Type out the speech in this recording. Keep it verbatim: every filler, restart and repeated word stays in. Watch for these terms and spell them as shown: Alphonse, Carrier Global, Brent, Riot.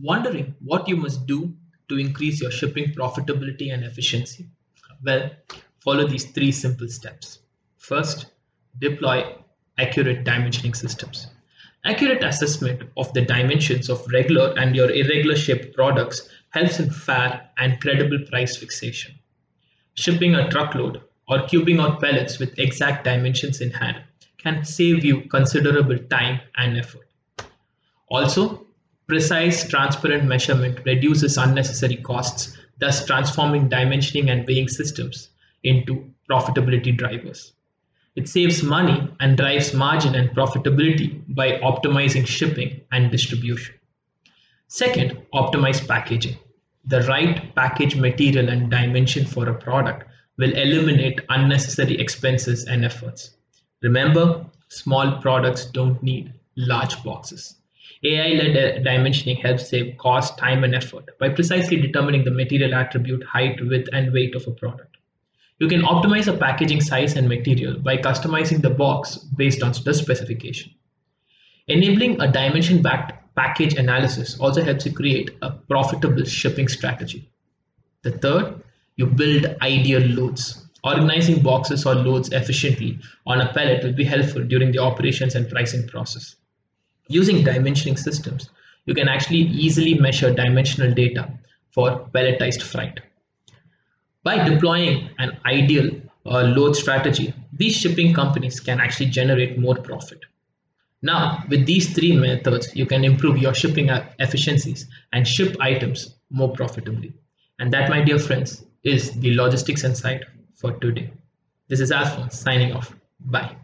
Wondering what you must do to increase your shipping profitability and efficiency? Well, follow these three simple steps. First, deploy accurate dimensioning systems. Accurate assessment of the dimensions of regular and your irregular shaped products helps in fair and credible price fixation. Shipping a truckload or cubing out pellets with exact dimensions in hand can save you considerable time and effort. Also, precise, transparent measurement reduces unnecessary costs, thus transforming dimensioning and weighing systems into profitability drivers. It saves money and drives margin and profitability by optimizing shipping and distribution. Second, optimize packaging. The right package material and dimension for a product will eliminate unnecessary expenses and efforts. Remember, small products don't need large boxes. A I-led dimensioning helps save cost, time, and effort by precisely determining the material attribute, height, width, and weight of a product. You can optimize a packaging size and material by customizing the box based on the specification. Enabling a dimension-backed package analysis also helps you create a profitable shipping strategy. The third, you build ideal loads. Organizing boxes or loads efficiently on a pallet will be helpful during the operations and pricing process. Using dimensioning systems, you can actually easily measure dimensional data for palletized freight. By deploying an ideal uh, load strategy, these shipping companies can actually generate more profit. Now, with these three methods, you can improve your shipping efficiencies and ship items more profitably. And that, my dear friends, is the logistics insight for today. This is Alphonse signing off. Bye.